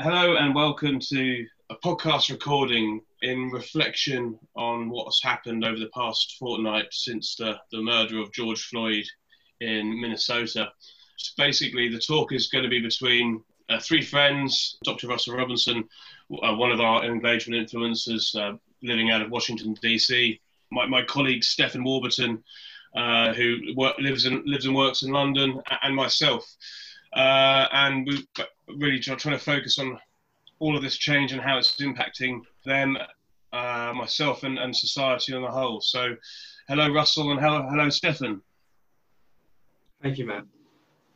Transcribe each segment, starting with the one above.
Hello and welcome to a podcast recording in reflection on what's happened over the past fortnight since the murder of George Floyd in Minnesota. So basically, the talk is going to be between three friends, Dr. Russell Robinson, one of our engagement influencers living out of Washington, D.C., my colleague Stephen Warburton, who lives and works in London, and myself. And we're really trying to focus on all of this change and how it's impacting them, myself, and society on the whole. So, hello, Russell, and hello, Stefan. Thank you, Matt.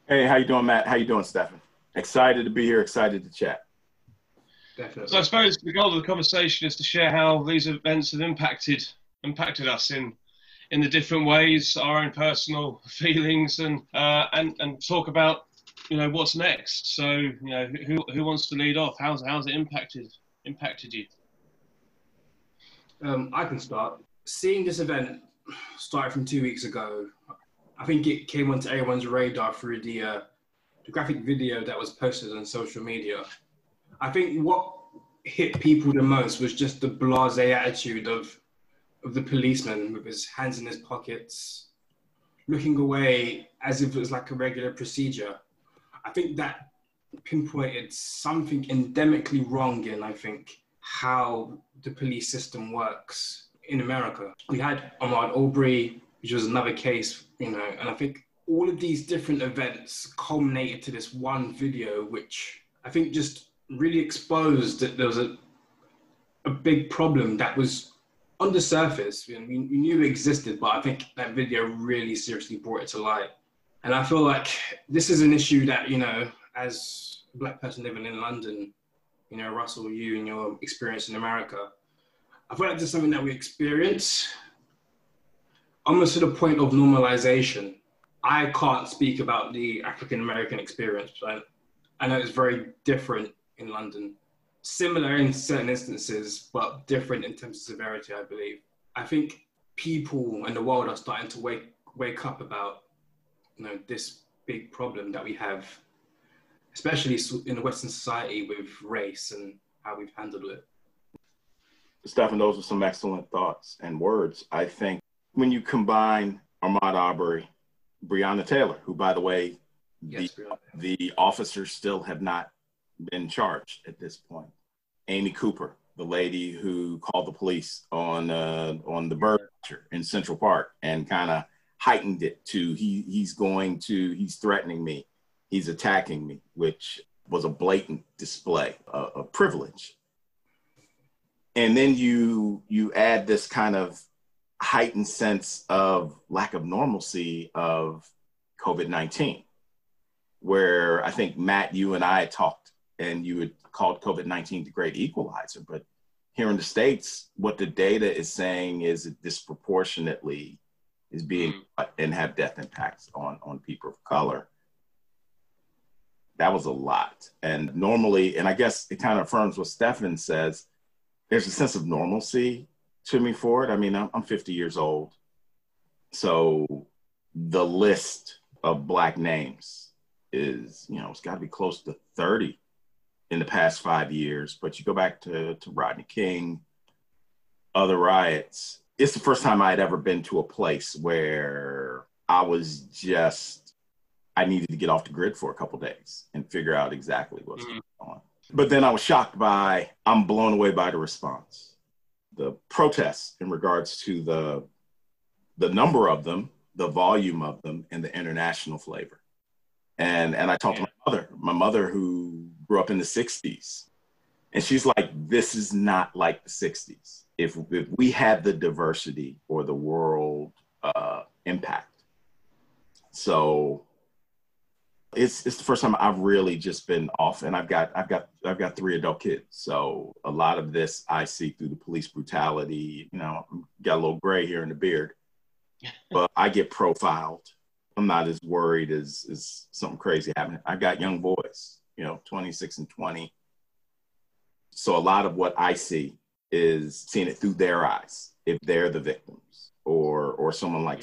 Hey, how you doing, Matt? How you doing, Stefan? Excited to be here, excited to chat. Definitely. So I suppose the goal of the conversation is to share how these events have impacted us in the different ways, our own personal feelings, and talk about, you know, what's next. So, you know, who wants to lead off? How's it impacted you? I can start. Seeing this event start from 2 weeks ago, I think it came onto everyone's radar through the graphic video that was posted on social media. I think what hit people the most was just the blasé attitude of the policeman with his hands in his pockets, looking away as if it was like a regular procedure. I think that pinpointed something endemically wrong in, I think, how the police system works in America. We had Ahmaud Arbery, which was another case, you know, and I think all of these different events culminated to this one video, which I think just really exposed that there was a big problem that was on the surface. We knew it existed, but I think that video really seriously brought it to light. And I feel like this is an issue that, you know, as a black person living in London, you know, Russell, you and your experience in America, I feel like this is something that we experience almost to the point of normalization. I can't speak about the African-American experience, but I know it's very different in London. Similar in certain instances, but different in terms of severity, I believe. I think people in the world are starting to wake up about, you know, this big problem that we have, especially in the Western society with race and how we've handled it. Stephen, those are some excellent thoughts and words. I think when you combine Ahmaud Arbery, Breonna Taylor, who, by the way, the officers still have not been charged at this point. Amy Cooper, the lady who called the police on the bird watcher in Central Park and kind of heightened it to he's threatening me, he's attacking me, which was a blatant display of privilege. And then you add this kind of heightened sense of lack of normalcy of COVID-19, where I think, Matt, you and I talked, and you had called COVID-19 the great equalizer, but here in the States, what the data is saying is it disproportionately is being cut and have death impacts on people of color. That was a lot. And normally, and I guess it kind of affirms what Stefan says, there's a sense of normalcy to me for it. I mean, I'm 50 years old. So the list of black names is, you know, it's gotta be close to 30 in the past 5 years. But you go back to Rodney King, other riots. It's the first time I had ever been to a place where I needed to get off the grid for a couple of days and figure out exactly what's going on. But then I was shocked I'm blown away by the response. The protests in regards to the number of them, the volume of them, and the international flavor. And I talked to my mother who grew up in the 60s. And she's like, this is not like the 60s. If we had the diversity or the world impact. So it's the first time I've really just been off, and I've got three adult kids. So a lot of this I see through the police brutality. You know, got a little gray here in the beard, but I get profiled. I'm not as worried as something crazy happening. I got young boys, you know, 26 and 20. So a lot of what I see is seeing it through their eyes, if they're the victims, or someone like,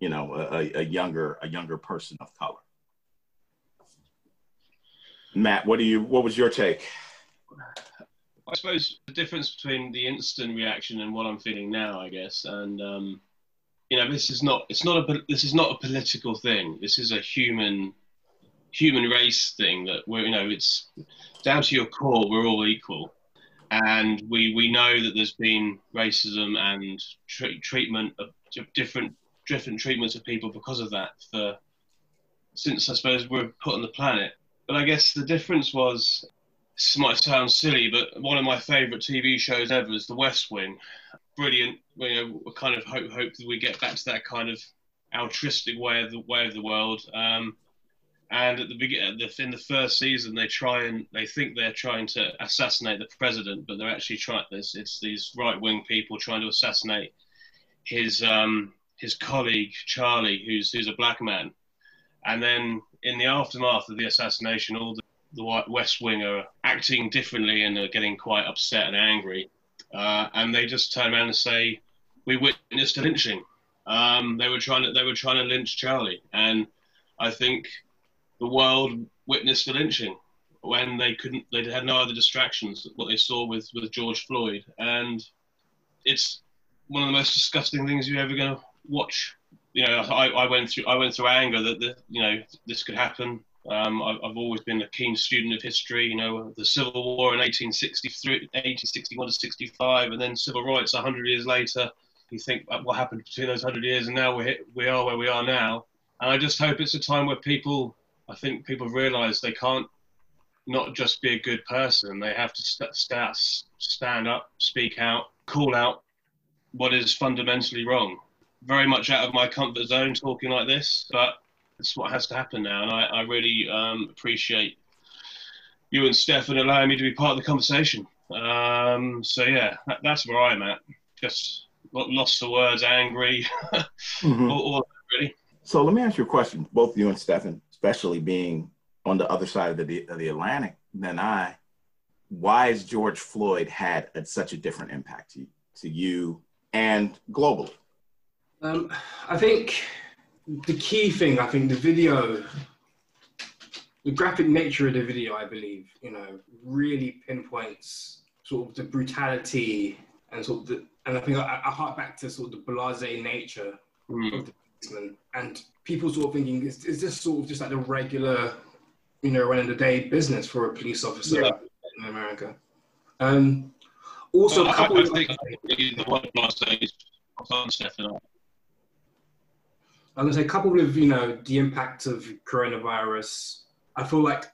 you know, a younger person of color. Matt, what was your take? I suppose the difference between the instant reaction and what I'm feeling now, I guess, and you know, this is not a political thing. This is a human race thing that we're, you know, it's down to your core, we're all equal, and we know that there's been racism and treatment of different treatments of people because of that since I suppose we're put on the planet. But I guess the difference was, this might sound silly, but one of my favourite TV shows ever is The West Wing. Brilliant. You know, we kind of hope that we get back to that kind of altruistic way of the world. And at the beginning, in the first season, they think they're trying to assassinate the president, but they're actually trying. It's these right wing people trying to assassinate his colleague Charlie, who's a black man. And then in the aftermath of the assassination, all the West Wing are acting differently and are getting quite upset and angry. And they just turn around and say, "We witnessed a lynching. They were trying to lynch Charlie." And I think the world witnessed a lynching when they had no other distractions. What they saw with George Floyd, and it's one of the most disgusting things you're ever going to watch. You know, I went through anger that you know, this could happen. I've always been a keen student of history. You know, the Civil War in 1861 to 65, and then civil rights 100 years later. You think what happened between those 100 years, and now we are where we are now. And I just hope it's a time where people realise they can't not just be a good person. They have to stand up, speak out, call out what is fundamentally wrong. Very much out of my comfort zone talking like this, but it's what has to happen now. And I really appreciate you and Stefan allowing me to be part of the conversation. So yeah, that's where I'm at. Just lost for words, angry, all that really. So let me ask you a question, both you and Stefan, especially being on the other side of the Atlantic than I. Why has George Floyd had such a different impact to you and globally? I think the key thing, the graphic nature of the video, I believe, you know, really pinpoints sort of the brutality and sort of and I think I hark back to sort of the blasé nature of the policeman, and people sort of thinking, is this sort of just like the regular, you know, run of the day business for a police officer in America? Also, I think the word blasé is on, Stefan. I'm going to say, coupled with, you know, the impact of coronavirus, I feel like,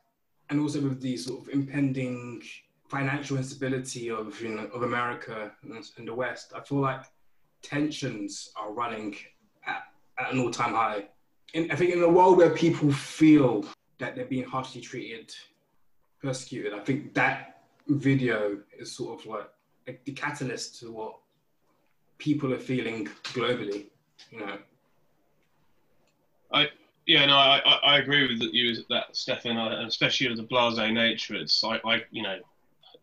and also with the sort of impending financial instability of, you know, of America and the West, I feel like tensions are running at an all-time high. I think in a world where people feel that they're being harshly treated, persecuted, I think that video is sort of like the catalyst to what people are feeling globally, you know. I agree with that, Stefan, especially with the blasé nature. It's like, you know,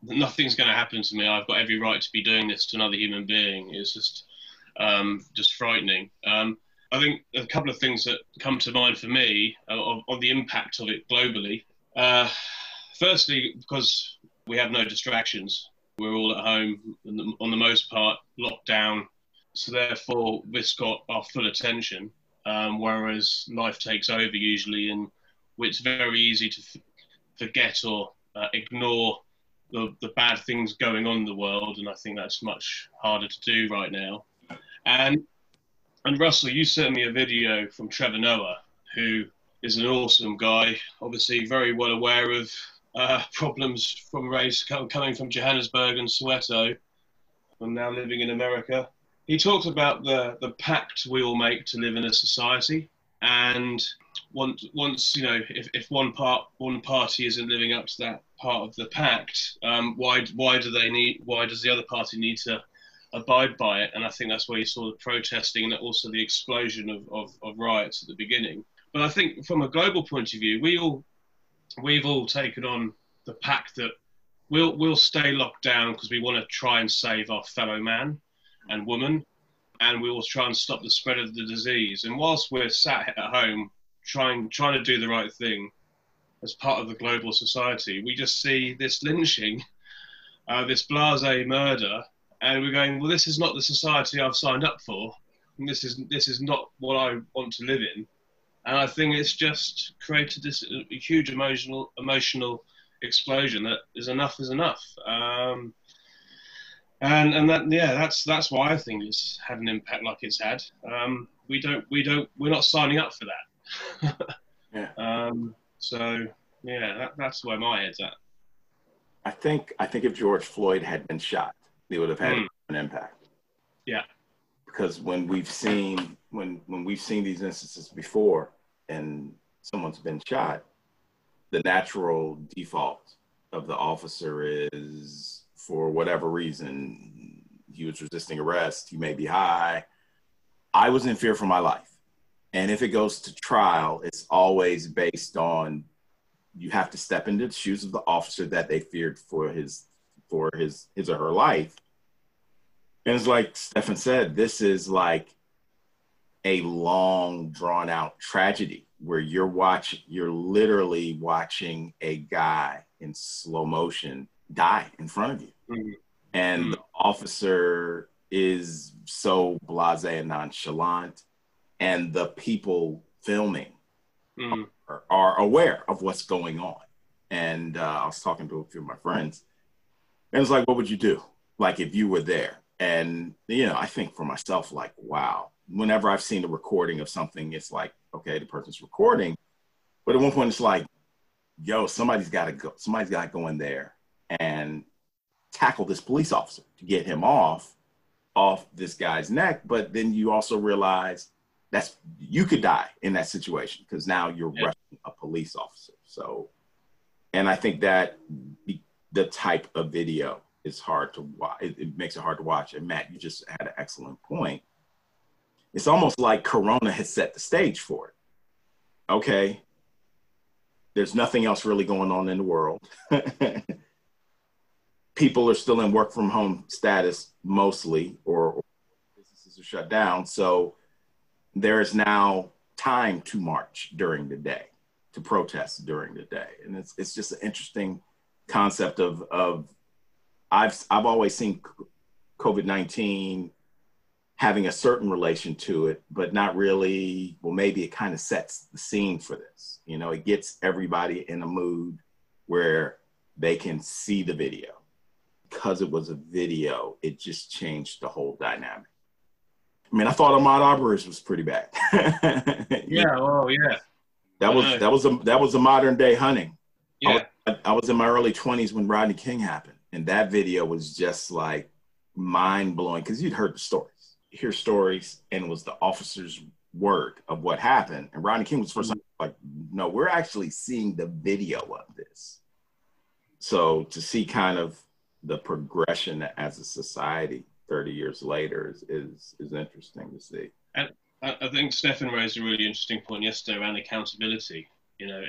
nothing's going to happen to me. I've got every right to be doing this to another human being. It's just frightening. I think a couple of things that come to mind for me on the impact of it globally. Firstly, because we have no distractions. We're all at home, on the most part, locked down. So therefore, this got our full attention. Whereas life takes over usually, and it's very easy to forget or ignore the bad things going on in the world, and I think that's much harder to do right now. And Russell, you sent me a video from Trevor Noah, who is an awesome guy, obviously very well aware of problems from race coming from Johannesburg and Soweto, and now living in America. He talks about the pact we all make to live in a society, and once you know, if one party isn't living up to that part of the pact, why does the other party need to abide by it? And I think that's where you saw the protesting and also the explosion of riots at the beginning. But I think from a global point of view, we've all taken on the pact that we'll stay locked down because we want to try and save our fellow man and woman, and we will try and stop the spread of the disease. And whilst we're sat at home trying to do the right thing as part of the global society, we just see this lynching this blasé murder, and we're going, well, this is not the society I've signed up for. And this is not what I want to live in. And I think it's just created this huge emotional explosion that is enough is enough. And that, yeah, that's why I think it's had an impact like it's had. We're not signing up for that. Yeah. So yeah, that's where my head's at. I think if George Floyd had been shot, it would have had an impact. Yeah. Because when we've seen when we've seen these instances before and someone's been shot, the natural default of the officer is, for whatever reason, he was resisting arrest, he may be high. I was in fear for my life. And if it goes to trial, it's always based on, you have to step into the shoes of the officer that they feared for his or her life. And it's like Stefan said, this is like a long, drawn out tragedy where you're literally watching a guy in slow motion die in front of you. Mm-hmm. And the officer is so blasé and nonchalant, and the people filming are aware of what's going on. And I was talking to a few of my friends, and it's like, what would you do? Like, if you were there. And, you know, I think for myself, like, wow, whenever I've seen a recording of something, it's like, okay, the person's recording. But at one point it's like, yo, somebody's got to go in there and tackle this police officer to get him off this guy's neck. But then you also realize you could die in that situation, because now you're rushing a police officer. So, and I think that the type of video is hard to watch. It makes it hard to watch. And Matt, you just had an excellent point. It's almost like Corona has set the stage for it. Okay, there's nothing else really going on in the world. People are still in work from home status mostly, or businesses are shut down. So there is now time to march during the day, to protest during the day. And it's just an interesting concept of I've always seen COVID-19 having a certain relation to it, but not really. Well, maybe it kind of sets the scene for this. You know, it gets everybody in a mood where they can see the video. Because it was a video, it just changed the whole dynamic. I mean, I thought Ahmaud Arbery was pretty bad. Yeah, oh yeah. That was a modern day Hunting. Yeah. I was in my early 20s when Rodney King happened. And that video was just like mind blowing, because you'd heard the stories, and it was the officer's word of what happened. And Rodney King was first like, no, we're actually seeing the video of this. So to see kind of the progression as a society 30 years later is interesting to see. And I think Stefan raised a really interesting point yesterday around accountability. You know,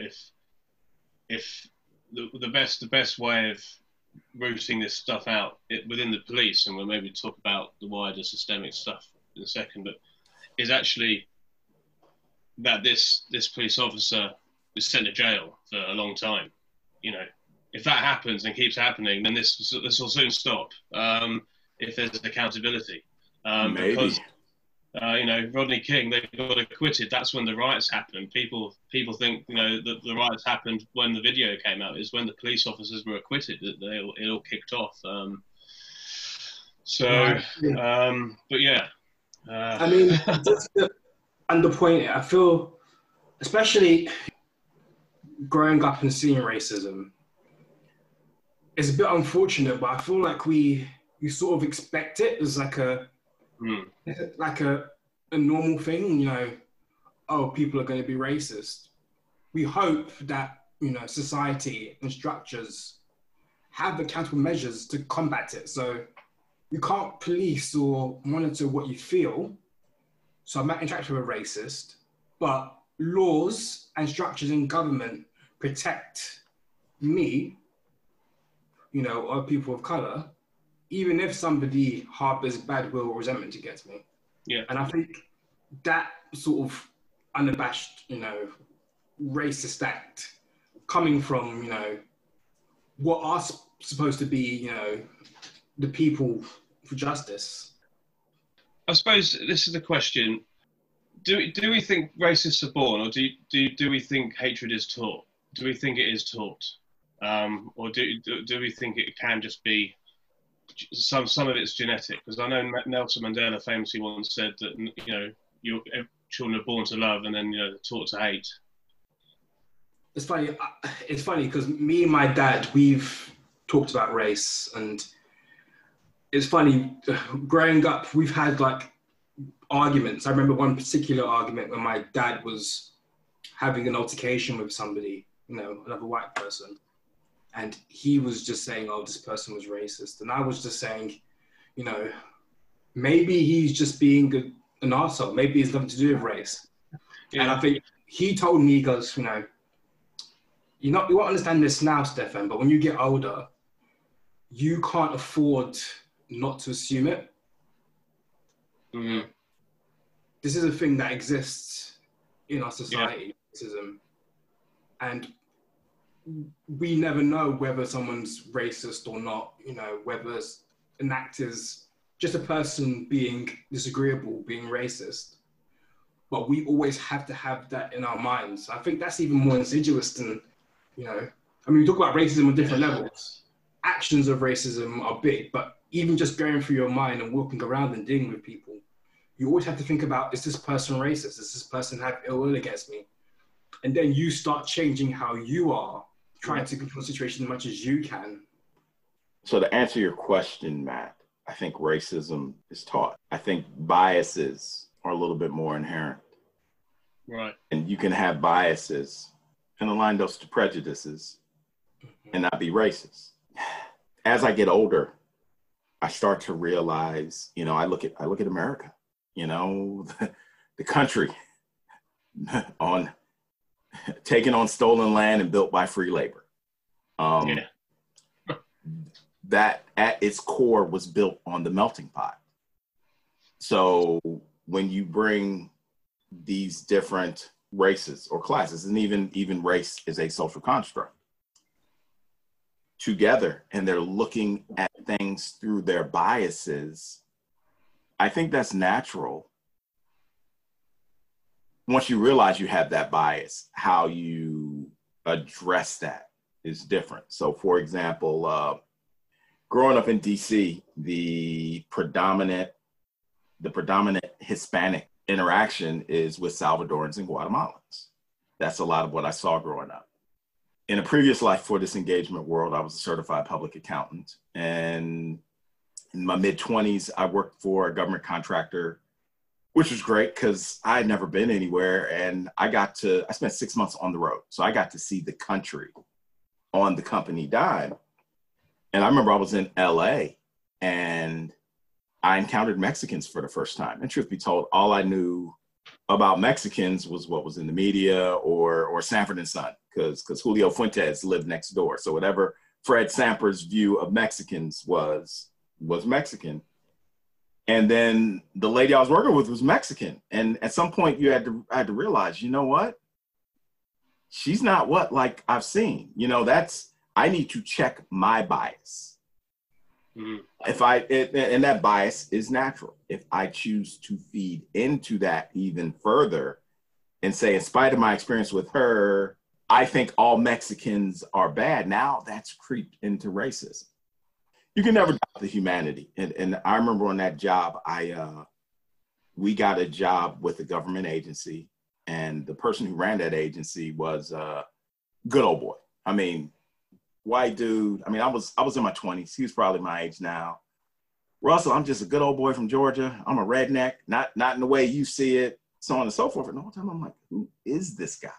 if the best way of rooting this stuff out within the police, and we'll maybe talk about the wider systemic stuff in a second, but is actually that this police officer was sent to jail for a long time. You know, if that happens and keeps happening, then this will soon stop. If there's accountability, maybe. Because you know, Rodney King, they got acquitted. That's when the riots happened. People think, you know, that the riots happened when the video came out. It's when the police officers were acquitted that it all kicked off. But yeah. I mean, that's the point. I feel, especially growing up and seeing racism, it's a bit unfortunate, but I feel like we sort of expect it as like a normal thing, you know, oh, people are going to be racist. We hope that, you know, society and structures have accountable measures to combat it. So you can't police or monitor what you feel. So I might interact with a racist, but laws and structures in government protect me, you know, or people of color, even if somebody harbors bad will or resentment against me. Yeah. And I think that sort of unabashed, you know, racist act coming from, you know, what our supposed to be, you know, the people for justice. I suppose this is the question. Do we think racists are born, or do we think hatred is taught? Do we think it is taught? Or do we think it can just be some of it's genetic? Because I know Nelson Mandela famously once said that, you know, your children are born to love and then, you know, taught to hate. It's funny because me and my dad, we've talked about race, and it's funny, growing up, we've had like arguments. I remember one particular argument when my dad was having an altercation with somebody, you know, another white person. And he was just saying, oh, this person was racist. And I was just saying, you know, maybe he's just being an arsehole. Maybe it's nothing to do with race. Yeah. And I think he told me, he goes, you know, you won't understand this now, Stefan, but when you get older, you can't afford not to assume it. Mm-hmm. This is a thing that exists in our society, yeah. Racism. And we never know whether someone's racist or not, you know, whether an act is just a person being disagreeable, being racist. But we always have to have that in our minds. I think that's even more insidious than, you know, I mean, we talk about racism on different levels. Actions of racism are big, but even just going through your mind and walking around and dealing with people, you always have to think about, is this person racist? Does this person have ill will against me? And then you start changing how you are, trying to control the situation as much as you can. So to answer your question, Matt, I think racism is taught. I think biases are a little bit more inherent. Right. And you can have biases and align those to prejudices and not be racist. As I get older, I start to realize, you know, I look at America, you know, the country taken on stolen land and built by free labor. Yeah. That at its core was built on the melting pot. So when you bring these different races or classes, and even race is a social construct, together, and they're looking at things through their biases, I think that's natural. Once you realize you have that bias, how you address that is different. So for example, growing up in DC, the predominant Hispanic interaction is with Salvadorans and Guatemalans. That's a lot of what I saw growing up. In a previous life for this engagement world, I was a certified public accountant. And in my mid-20s, I worked for a government contractor, which was great because I had never been anywhere, and I spent 6 months on the road. So I got to see the country on the company dime. And I remember I was in LA and I encountered Mexicans for the first time. And truth be told, all I knew about Mexicans was what was in the media or Sanford and Son, because Julio Fuentes lived next door. So whatever Fred Samper's view of Mexicans was Mexican. And then the lady I was working with was Mexican. And at some point I had to realize, you know what? She's not what like I've seen. You know, I need to check my bias. Mm-hmm. And that bias is natural. If I choose to feed into that even further and say, in spite of my experience with her, I think all Mexicans are bad. Now that's creeped into racism. You can never doubt the humanity. And I remember on that job, we got a job with a government agency, and the person who ran that agency was a good old boy. I mean, white dude. I mean, I was in my 20s. He was probably my age now. Russell, I'm just a good old boy from Georgia. I'm a redneck, not in the way you see it, so on and so forth. And all the time I'm like, who is this guy?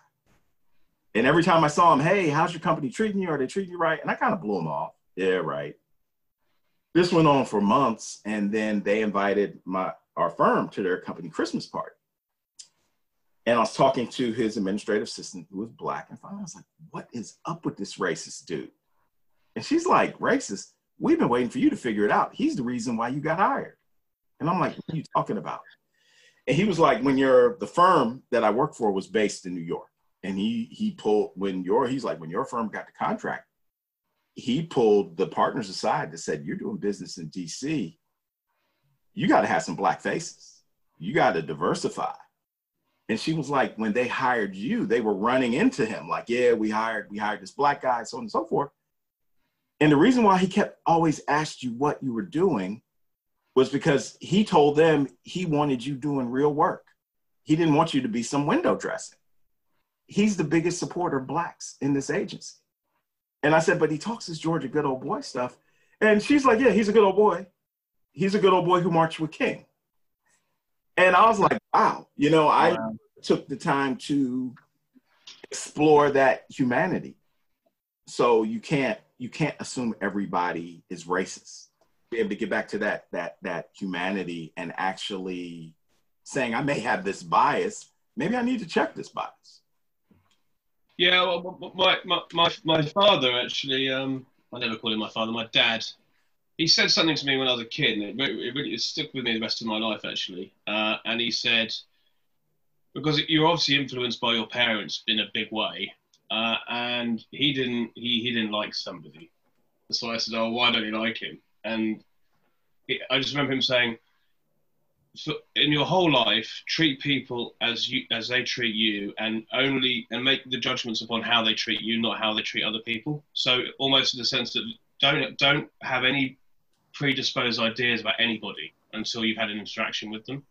And every time I saw him, hey, how's your company treating you? Are they treating you right? And I kind of blew him off. Yeah, right. This went on for months, and then they invited our firm to their company Christmas party. And I was talking to his administrative assistant, who was Black, and finally I was like, what is up with this racist dude? And she's like, racist? We've been waiting for you to figure it out. He's the reason why you got hired. And I'm like, what are you talking about? And he was like, the firm that I worked for was based in New York. And he's like, when your firm got the contract, he pulled the partners aside that said, you're doing business in DC. You got to have some black faces. You got to diversify. And she was like, when they hired you, they were running into him. Like, yeah, we hired this black guy, so on and so forth. And the reason why he kept always asked you what you were doing was because he told them he wanted you doing real work. He didn't want you to be some window dressing. He's the biggest supporter of blacks in this agency. And I said, but he talks this Georgia good old boy stuff. And she's like, yeah, he's a good old boy. He's a good old boy who marched with King. And I was like, wow, you know, I took the time to explore that humanity. So you can't assume everybody is racist. Be able to get back to that humanity and actually saying, I may have this bias. Maybe I need to check this bias. Yeah, well, my father actually, I never call him my father, my dad, he said something to me when I was a kid, and it really stuck with me the rest of my life, actually. And he said, because you're obviously influenced by your parents in a big way, and he didn't like somebody. So I said, oh, why don't you like him? And I just remember him saying, so in your whole life, treat people as they treat you, and make the judgments upon how they treat you, not how they treat other people. So almost in the sense that don't have any predisposed ideas about anybody until you've had an interaction with them,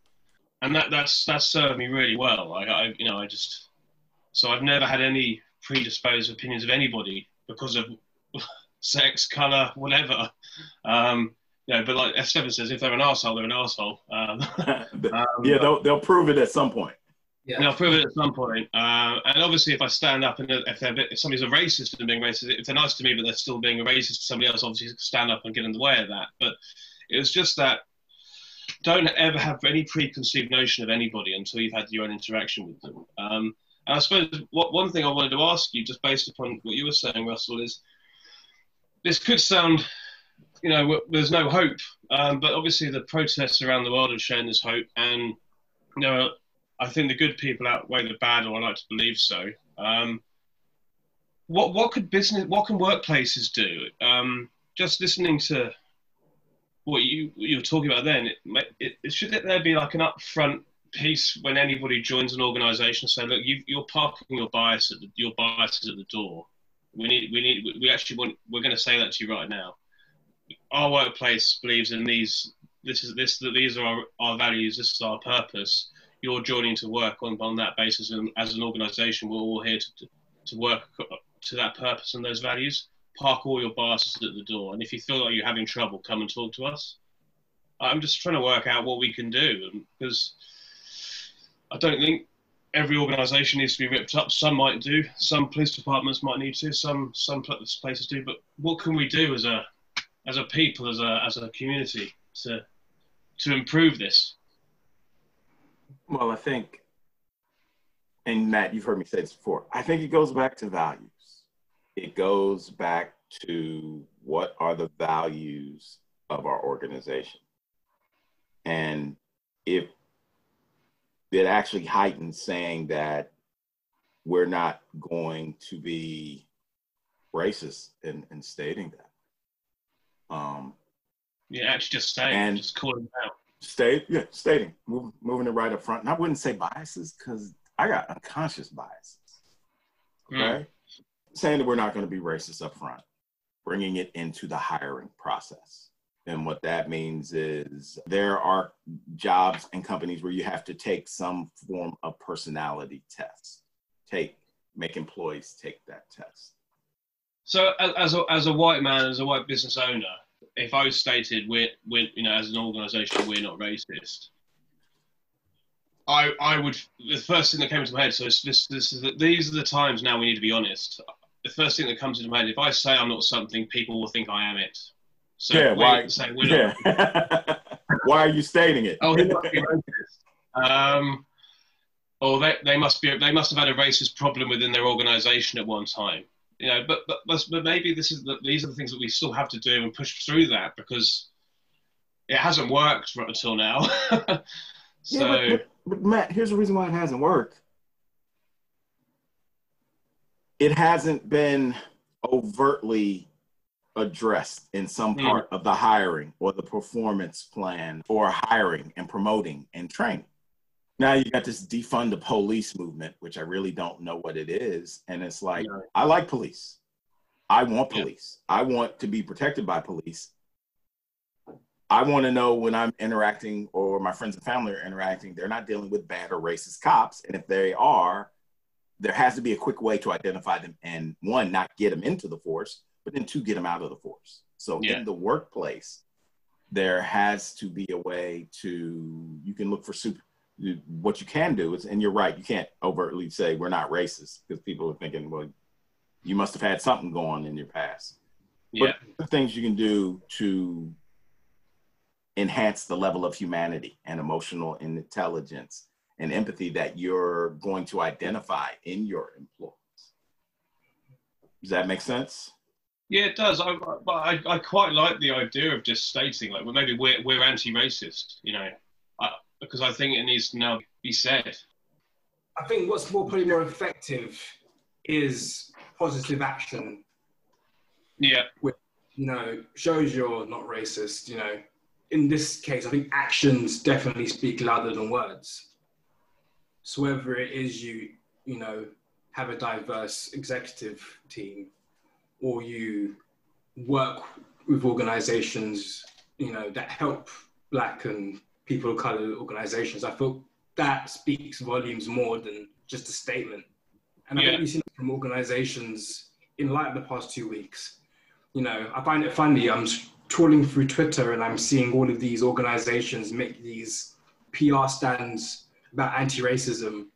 and that's served me really well. I've never had any predisposed opinions of anybody because of sex, color, whatever. Yeah, but like F. Stephen says, if they're an arsehole, they're an arsehole. Yeah, they'll prove it at some point. Yeah, they'll prove it at some point. And obviously, if I stand up and if somebody's a racist and being racist, if they're nice to me but they're still being a racist to somebody else, obviously stand up and get in the way of that. But it was just that don't ever have any preconceived notion of anybody until you've had your own interaction with them. And I suppose one thing I wanted to ask you, just based upon what you were saying, Russell, is this could sound, you know, there's no hope, but obviously the protests around the world have shown this hope, and you know, I think the good people outweigh the bad, or I like to believe so. What can workplaces do? Just listening to what you were talking about then, it should there be like an upfront piece when anybody joins an organisation, say, look, you're parking your biases at the door. We're going to say that to you right now. Our workplace believes in these. These are our values. This is our purpose. You're joining to work on that basis, and as an organisation, we're all here to work to that purpose and those values. Park all your biases at the door, and if you feel like you're having trouble, come and talk to us. I'm just trying to work out what we can do, because I don't think every organisation needs to be ripped up. Some might do. Some police departments might need to. Some places do. But what can we do as a people, as a community, to improve this? Well, I think, and Matt, you've heard me say this before, I think it goes back to values. It goes back to what are the values of our organization. And if it actually heightens saying that we're not going to be racist in stating that. Yeah, actually just saying, and just calling it out. Stating, moving it right up front. And I wouldn't say biases, because I got unconscious biases, okay? Saying that we're not going to be racist up front, bringing it into the hiring process. And what that means is there are jobs and companies where you have to take some form of personality test. Make employees take that test. So as a white man, as a white business owner, if I stated we're you know, as an organisation, we're not racist, I would, the first thing that came into my head, so these are the times now we need to be honest. The first thing that comes into my head, if I say I'm not something, people will think I am it. So yeah, not. Why are you stating it? Oh, he must be racist. Or they must have had a racist problem within their organisation at one time. You know, but maybe these are the things that we still have to do and push through that, because it hasn't worked until now. So yeah, but Matt, here's the reason why it hasn't worked. It hasn't been overtly addressed in some part of the hiring or the performance plan for hiring and promoting and training. Now you got this defund the police movement, which I really don't know what it is. And it's like, I like police. I want police. I want to be protected by police. I want to know when I'm interacting or my friends and family are interacting, they're not dealing with bad or racist cops. And if they are, there has to be a quick way to identify them and one, not get them into the force, but then two, get them out of the force. So in the workplace, there has to be a way to, you can look for super, what you can do is, and you're right, you can't overtly say we're not racist because people are thinking, well, you must have had something going on in your past. Yeah. But the things you can do to enhance the level of humanity and emotional intelligence and empathy that you're going to identify in your employees. Does that make sense? Yeah, it does. I quite like the idea of just stating, like, well, maybe we're anti-racist, you know, because I think it needs to now be said. I think what's probably more effective is positive action. Yeah. Which, you know, shows you're not racist, you know. In this case, I think actions definitely speak louder than words. So whether it is you know, have a diverse executive team, or you work with organizations, you know, that help Black and people of color organizations, I feel that speaks volumes more than just a statement. And I think we've seen it from organizations in light of the past 2 weeks. You know, I find it funny, I'm trawling through Twitter and I'm seeing all of these organizations make these PR stands about anti-racism,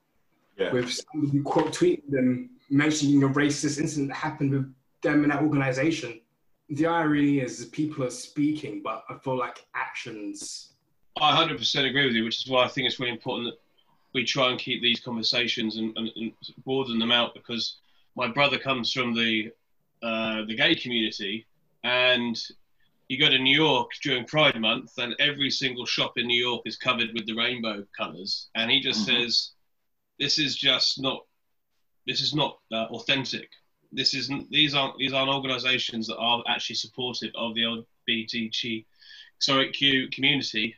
with somebody quote tweeting them, mentioning a racist incident that happened with them in that organization. The irony is the people are speaking, but I feel like actions. I 100% agree with you, which is why I think it's really important that we try and keep these conversations and broaden them out, because my brother comes from the gay community, and you go to New York during Pride Month and every single shop in New York is covered with the rainbow colors. And he just says, this is not authentic. These aren't organizations that are actually supportive of the LGBTQ community.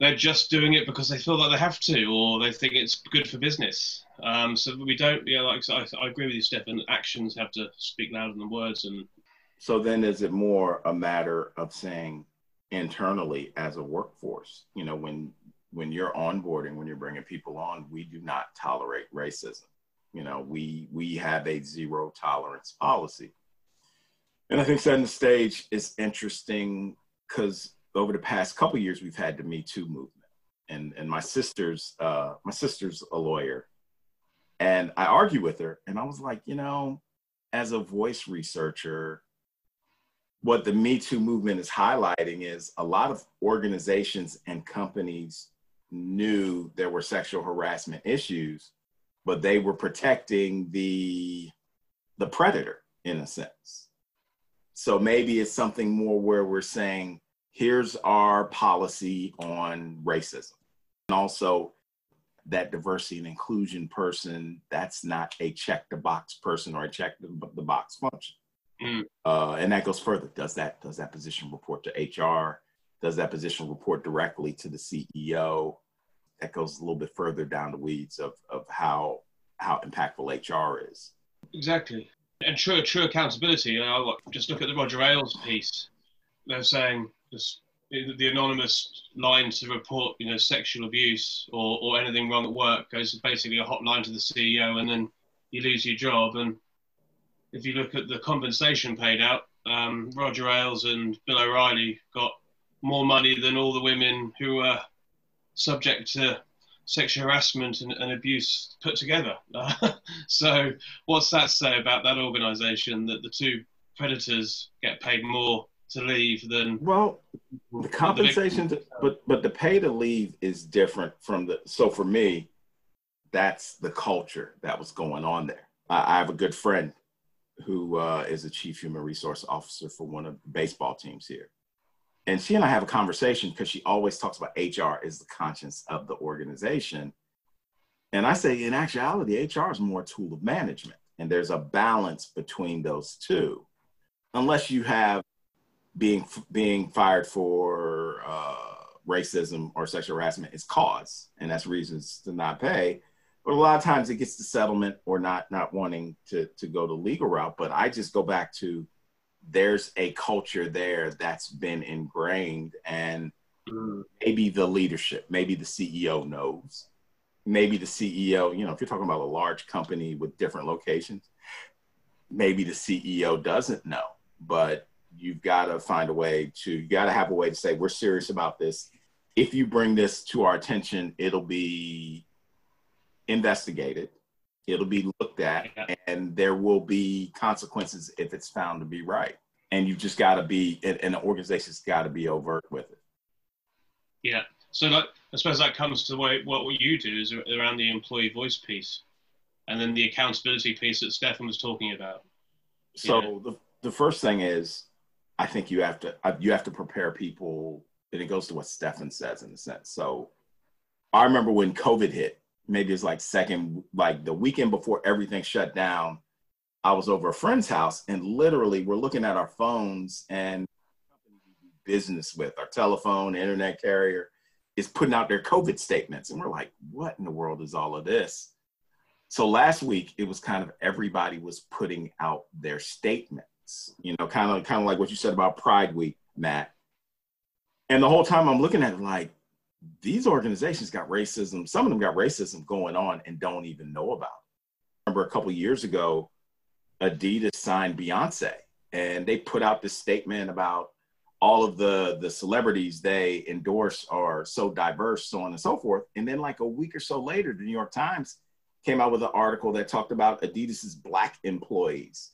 They're just doing it because they feel like they have to, or they think it's good for business. So we don't, I agree with you, Stefan, actions have to speak louder than words. And so then is it more a matter of saying internally as a workforce, you know, when you're onboarding, when you're bringing people on, we do not tolerate racism. You know, we have a zero tolerance policy. And I think setting the stage is interesting because over the past couple of years, we've had the Me Too movement. And my sister's a lawyer. And I argue with her and I was like, you know, as a voice researcher, what the Me Too movement is highlighting is a lot of organizations and companies knew there were sexual harassment issues, but they were protecting the predator in a sense. So maybe it's something more where we're saying, here's our policy on racism. And also that diversity and inclusion person, that's not a check the box person or a check the box function. And that goes further. Does that position report to HR? Does that position report directly to the CEO? That goes a little bit further down the weeds of how impactful HR is. Exactly. And true accountability. You know, just look at the Roger Ailes piece. They're saying just the anonymous line to report, you know, sexual abuse or anything wrong at work goes to basically a hotline to the CEO, and then you lose your job. And if you look at the compensation paid out, Roger Ailes and Bill O'Reilly got more money than all the women who were subject to sexual harassment and abuse put together. So what's that say about that organisation, that the two predators get paid more to leave than... Well, the compensation, but the pay to leave is different from the... So for me, that's the culture that was going on there. I have a good friend who is a chief human resource officer for one of the baseball teams here. And she and I have a conversation because she always talks about HR is the conscience of the organization. And I say, in actuality, HR is more a tool of management. And there's a balance between those two. unless you have being fired for racism or sexual harassment is cause, and that's reasons to not pay. But a lot of times it gets to settlement or not wanting to go the legal route. But I just go back to, there's a culture there that's been ingrained, and maybe the leadership, maybe the CEO knows, maybe the CEO, you know, if you're talking about a large company with different locations, maybe the CEO doesn't know, but you've got to find a way to, you got to have a way to say, we're serious about this. If you bring this to our attention, it'll be investigated, it'll be looked at, and there will be consequences if it's found to be right. And you've just got to be, and the organization's got to be overt with it. Yeah. So that, I suppose that comes to what you do is around the employee voice piece, and then the accountability piece that Stefan was talking about. So the first thing is, I think you have to prepare people, and it goes to what Stefan says in a sense. So I remember when COVID hit, maybe it's like the weekend before everything shut down, I was over a friend's house, and literally we're looking at our phones, and business with our telephone, internet carrier is putting out their COVID statements. And we're like, what in the world is all of this? So last week it was kind of, everybody was putting out their statements, you know, kind of like what you said about Pride Week, Matt. And the whole time I'm looking at it like, these organizations got racism. Some of them got racism going on and don't even know about it. I remember a couple of years ago, Adidas signed Beyonce, and they put out this statement about all of the celebrities they endorse are so diverse, so on and so forth. And then like a week or so later, the New York Times came out with an article that talked about Adidas's Black employees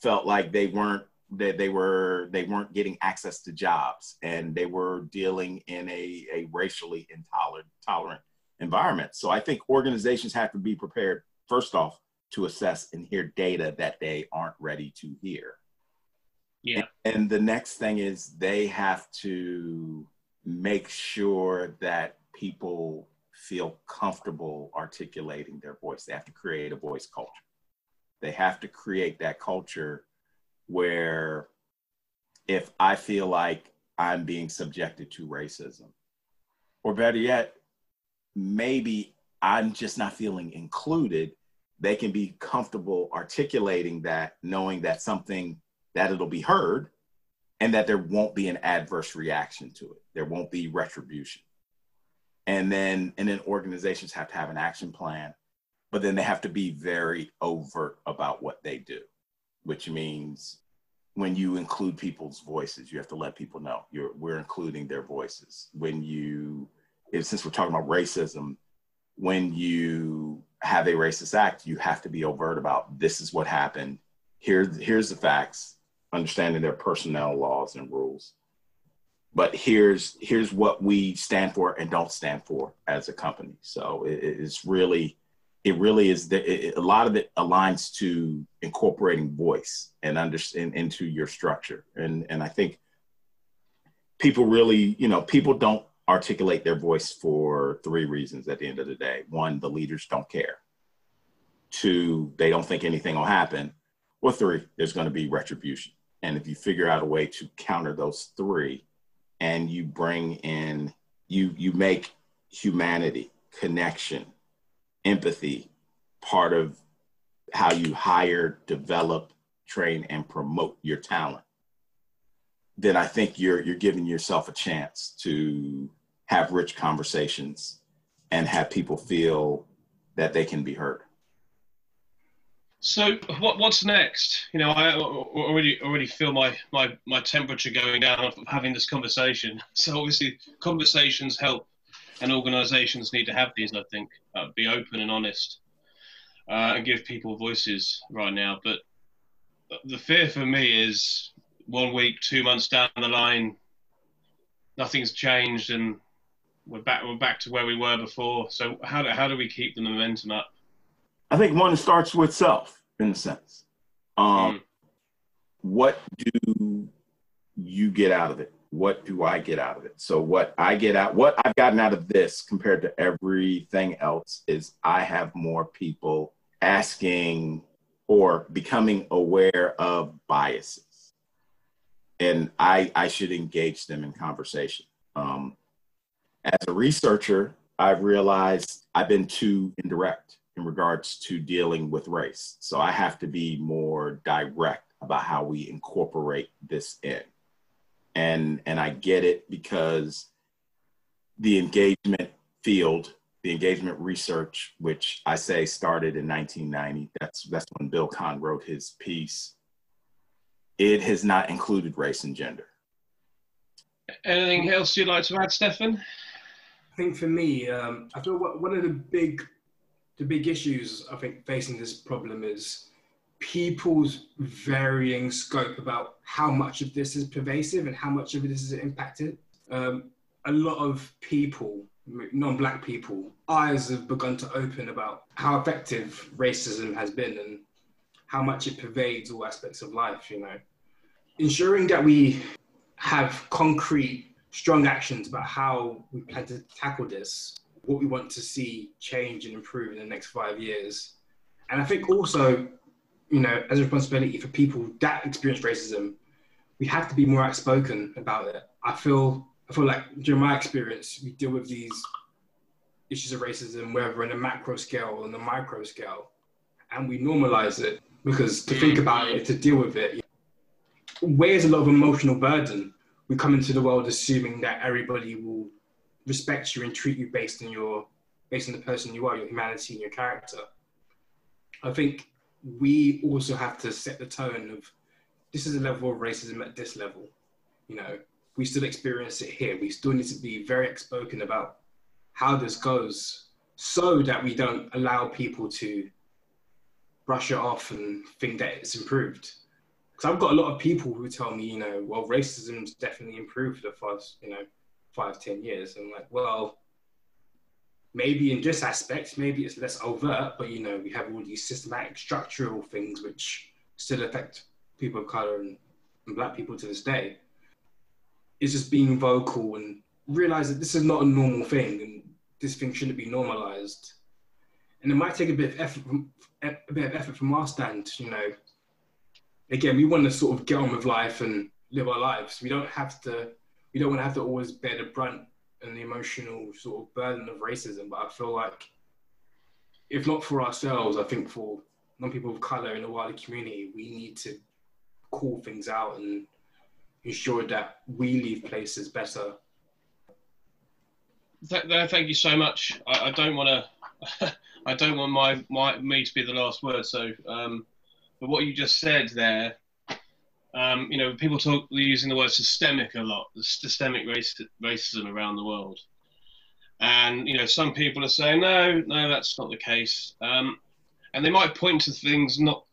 felt like they weren't getting access to jobs, and they were dealing in a racially intolerant environment. So I think organizations have to be prepared, first off, to assess and hear data that they aren't ready to hear. Yeah. And the next thing is, they have to make sure that people feel comfortable articulating their voice. They have to create a voice culture. They have to create that culture where if I feel like I'm being subjected to racism, or better yet, maybe I'm just not feeling included, they can be comfortable articulating that, knowing that something, that it'll be heard, and that there won't be an adverse reaction to it. There won't be retribution. And then organizations have to have an action plan, but then they have to be very overt about what they do, which means when you include people's voices, you have to let people know we're including their voices. Since we're talking about racism, when you have a racist act, you have to be overt about, this is what happened. Here's the facts, understanding their personnel laws and rules. But here's what we stand for and don't stand for as a company. So it really is, a lot of it aligns to incorporating voice and understand into your structure. And I think people really, you know, people don't articulate their voice for three reasons at the end of the day. One, the leaders don't care. Two, they don't think anything will happen. Or three, there's going to be retribution. And if you figure out a way to counter those three, and you bring in, you make humanity, connection, empathy part of how you hire, develop, train, and promote your talent, then I think you're giving yourself a chance to have rich conversations and have people feel that they can be heard. So what's next? You know, I already feel my temperature going down from having this conversation. So obviously conversations help. And organisations need to have these, I think, be open and honest, and give people voices right now. But the fear for me is 1 week, 2 months down the line, nothing's changed, and we're back to where we were before. So how do we keep the momentum up? I think one starts with self, in a sense. What do you get out of it? What do I get out of it? So what I've gotten out of this compared to everything else is, I have more people asking or becoming aware of biases. and I should engage them in conversation. As a researcher, I've realized I've been too indirect in regards to dealing with race. So I have to be more direct about how we incorporate this in. And I get it, because the engagement field, the engagement research, which I say started in 1990, that's when Bill Kahn wrote his piece, it has not included race and gender. Anything else you'd like to add, Stefan? I think for me, I feel one of the big issues I think facing this problem is people's varying scope about how much of this is pervasive and how much of this is impacted. A lot of people, non-black people, eyes have begun to open about how effective racism has been and how much it pervades all aspects of life, you know. Ensuring that we have concrete, strong actions about how we plan to tackle this, what we want to see change and improve in the next 5 years. And I think also, you know, as a responsibility for people that experience racism, we have to be more outspoken about it. I feel like during my experience, we deal with these issues of racism, whether on a macro scale or on a micro scale, and we normalize it, because to think about it, to deal with it, weighs a lot of emotional burden. We come into the world assuming that everybody will respect you and treat you based on the person you are, your humanity and your character. I think we also have to set the tone of, this is a level of racism at this level. You know, we still experience it here. We still need to be very outspoken about how this goes, so that we don't allow people to brush it off and think that it's improved. Because I've got a lot of people who tell me, you know, well, racism's definitely improved for the past, you know, 5-10 years. And I'm like, well, maybe in this aspect, maybe it's less overt, but, you know, we have all these systematic structural things which still affect people of color and black people to this day. It's just being vocal and realize that this is not a normal thing and this thing shouldn't be normalized. And it might take a bit of effort from our stand, you know. Again, we want to sort of get on with life and live our lives. We don't want to have to always bear the brunt and the emotional sort of burden of racism. But I feel like, if not for ourselves, I think for non-people of color in the wider community, we need to call things out and ensure that we leave places better. Thank you so much. I don't want me to be the last word. So. But what you just said there, you know, people talk, they're using the word systemic a lot, the systemic racism around the world. And, you know, some people are saying, no, that's not the case. And they might point to things not,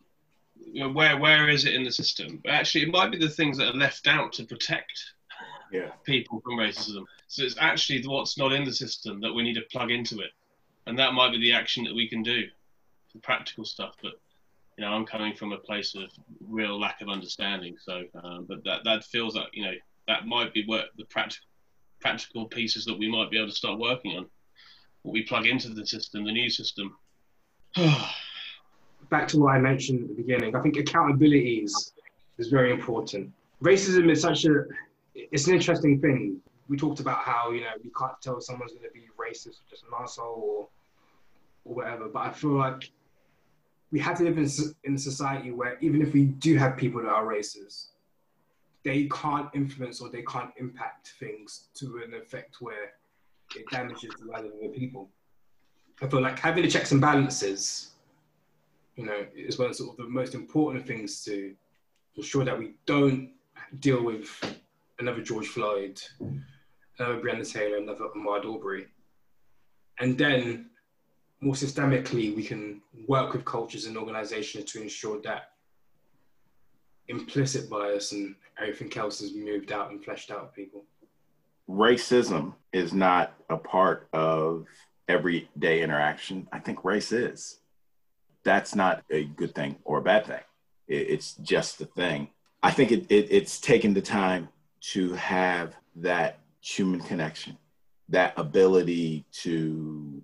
you know, where is it in the system? But actually, it might be the things that are left out to protect people from racism. So it's actually what's not in the system that we need to plug into it. And that might be the action that we can do, the practical stuff. But, you know, I'm coming from a place of real lack of understanding. So, but that feels like, you know, that might be what the practical pieces that we might be able to start working on. What we plug into the system, the new system. Back to what I mentioned at the beginning, I think accountability is very important. Racism is it's an interesting thing. We talked about how, you know, we can't tell someone's going to be racist or just an arsehole or whatever. But I feel like we have to live in a society where even if we do have people that are racist, they can't influence or they can't impact things to an effect where it damages the lives of other people. I feel like having the checks and balances, you know, is one of sort of the most important things to ensure that we don't deal with another George Floyd, another Breonna Taylor, another Ahmaud Arbery. And then more systemically, we can work with cultures and organizations to ensure that implicit bias and everything else is moved out and fleshed out of people. Racism is not a part of everyday interaction. I think race is. That's not a good thing or a bad thing. It's just a thing. I think it's taking the time to have that human connection, that ability to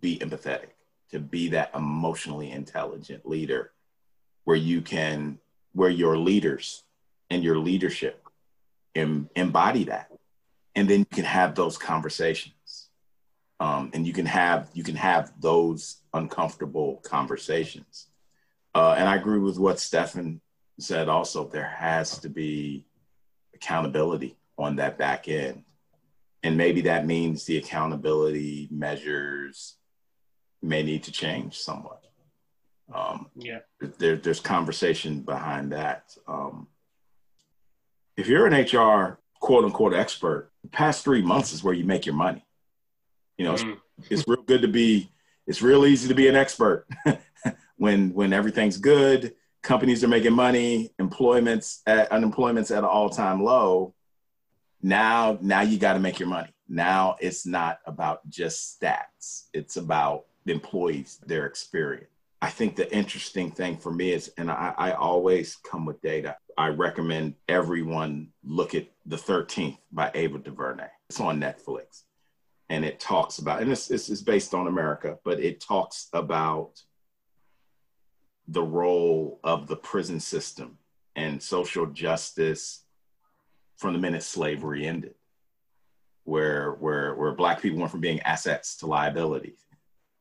be empathetic, to be that emotionally intelligent leader where your leaders and your leadership. Embody that. And then you can have those conversations. And you can have those uncomfortable conversations. And I agree with what Stefan said also, there has to be accountability on that back end. And maybe that means the accountability measures may need to change somewhat. There's conversation behind that. If you're an HR quote unquote expert, the past 3 months is where you make your money. You know, it's real good to be, it's real easy to be an expert when everything's good, companies are making money, unemployment's at an all-time low. Now you got to make your money. Now it's not about just stats. It's about the employees, their experience. I think the interesting thing for me is, and I always come with data, I recommend everyone look at The 13th by Ava DuVernay. It's on Netflix. And it talks about, and it's based on America, but it talks about the role of the prison system and social justice from the minute slavery ended, where Black people went from being assets to liabilities.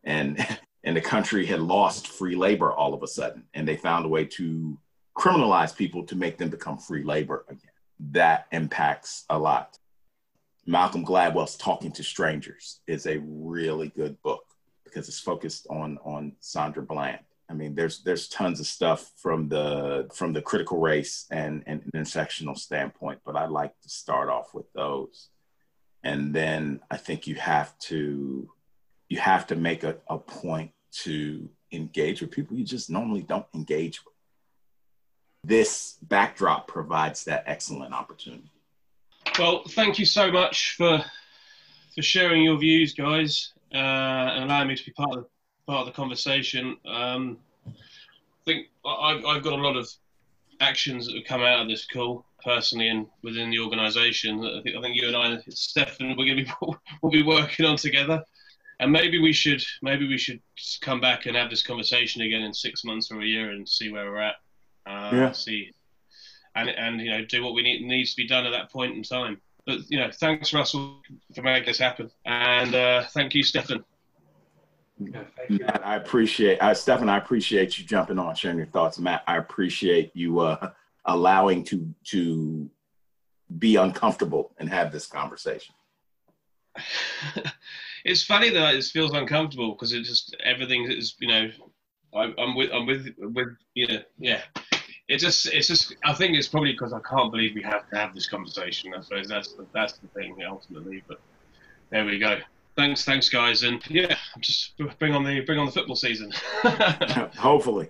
And the country had lost free labor all of a sudden, and they found a way to criminalize people to make them become free labor again. That impacts a lot. Malcolm Gladwell's Talking to Strangers is a really good book because it's focused on Sandra Bland. I mean, there's tons of stuff from the critical race and intersectional standpoint, but I like to start off with those. And then I think you have to make a point to engage with people you just normally don't engage with. This backdrop provides that excellent opportunity. Well, thank you so much for sharing your views, guys, and allowing me to be part of the conversation. I think I've got a lot of actions that have come out of this call, personally and within the organisation. I think you and I, Stefan, we'll be working on together. And maybe we should come back and have this conversation again in 6 months or a year and see where we're at. And you know, do what we needs to be done at that point in time. But you know, thanks Russell for making this happen, and thank you, Stefan. Yeah, thank you. Matt, I appreciate Stefan. I appreciate you jumping on, sharing your thoughts. Matt, I appreciate you allowing to be uncomfortable and have this conversation. It's funny that it feels uncomfortable because it just everything is, you know, I'm with you know, yeah. It's just I think it's probably because I can't believe we have to have this conversation. I suppose that's the thing ultimately. But there we go. Thanks guys, and yeah, just bring on the football season. Hopefully.